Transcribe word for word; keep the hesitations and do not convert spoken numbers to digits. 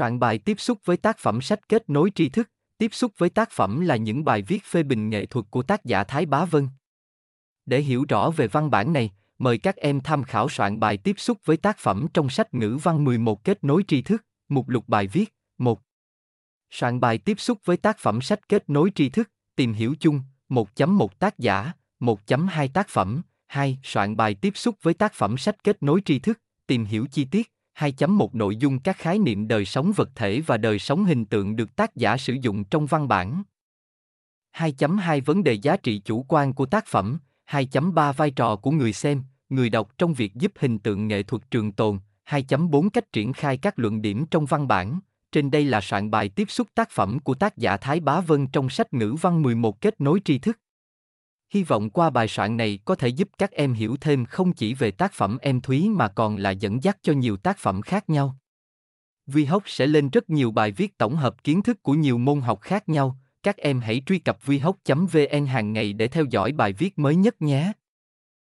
Soạn bài tiếp xúc với tác phẩm sách Kết nối tri thức. Tiếp xúc với tác phẩm là những bài viết phê bình nghệ thuật của tác giả Thái Bá Vân. Để hiểu rõ về văn bản này, mời các em tham khảo soạn bài tiếp xúc với tác phẩm trong sách ngữ văn mười một Kết nối tri thức, mục lục bài viết. một. Soạn bài tiếp xúc với tác phẩm sách Kết nối tri thức, tìm hiểu chung, một chấm một tác giả, một chấm hai tác phẩm. hai. Soạn bài tiếp xúc với tác phẩm sách Kết nối tri thức, tìm hiểu chi tiết. hai chấm một Nội dung các khái niệm đời sống vật thể và đời sống hình tượng được tác giả sử dụng trong văn bản. hai chấm hai Vấn đề giá trị chủ quan của tác phẩm. hai chấm ba Vai trò của người xem, người đọc trong việc giúp hình tượng nghệ thuật trường tồn. hai chấm bốn Cách triển khai các luận điểm trong văn bản. Trên đây là soạn bài tiếp xúc tác phẩm của tác giả Thái Bá Vân trong sách ngữ văn mười một Kết nối tri thức. Hy vọng qua bài soạn này có thể giúp các em hiểu thêm không chỉ về tác phẩm Em Thúy mà còn là dẫn dắt cho nhiều tác phẩm khác nhau. Vihoc sẽ lên rất nhiều bài viết tổng hợp kiến thức của nhiều môn học khác nhau. Các em hãy truy cập vihoc chấm vn hàng ngày để theo dõi bài viết mới nhất nhé.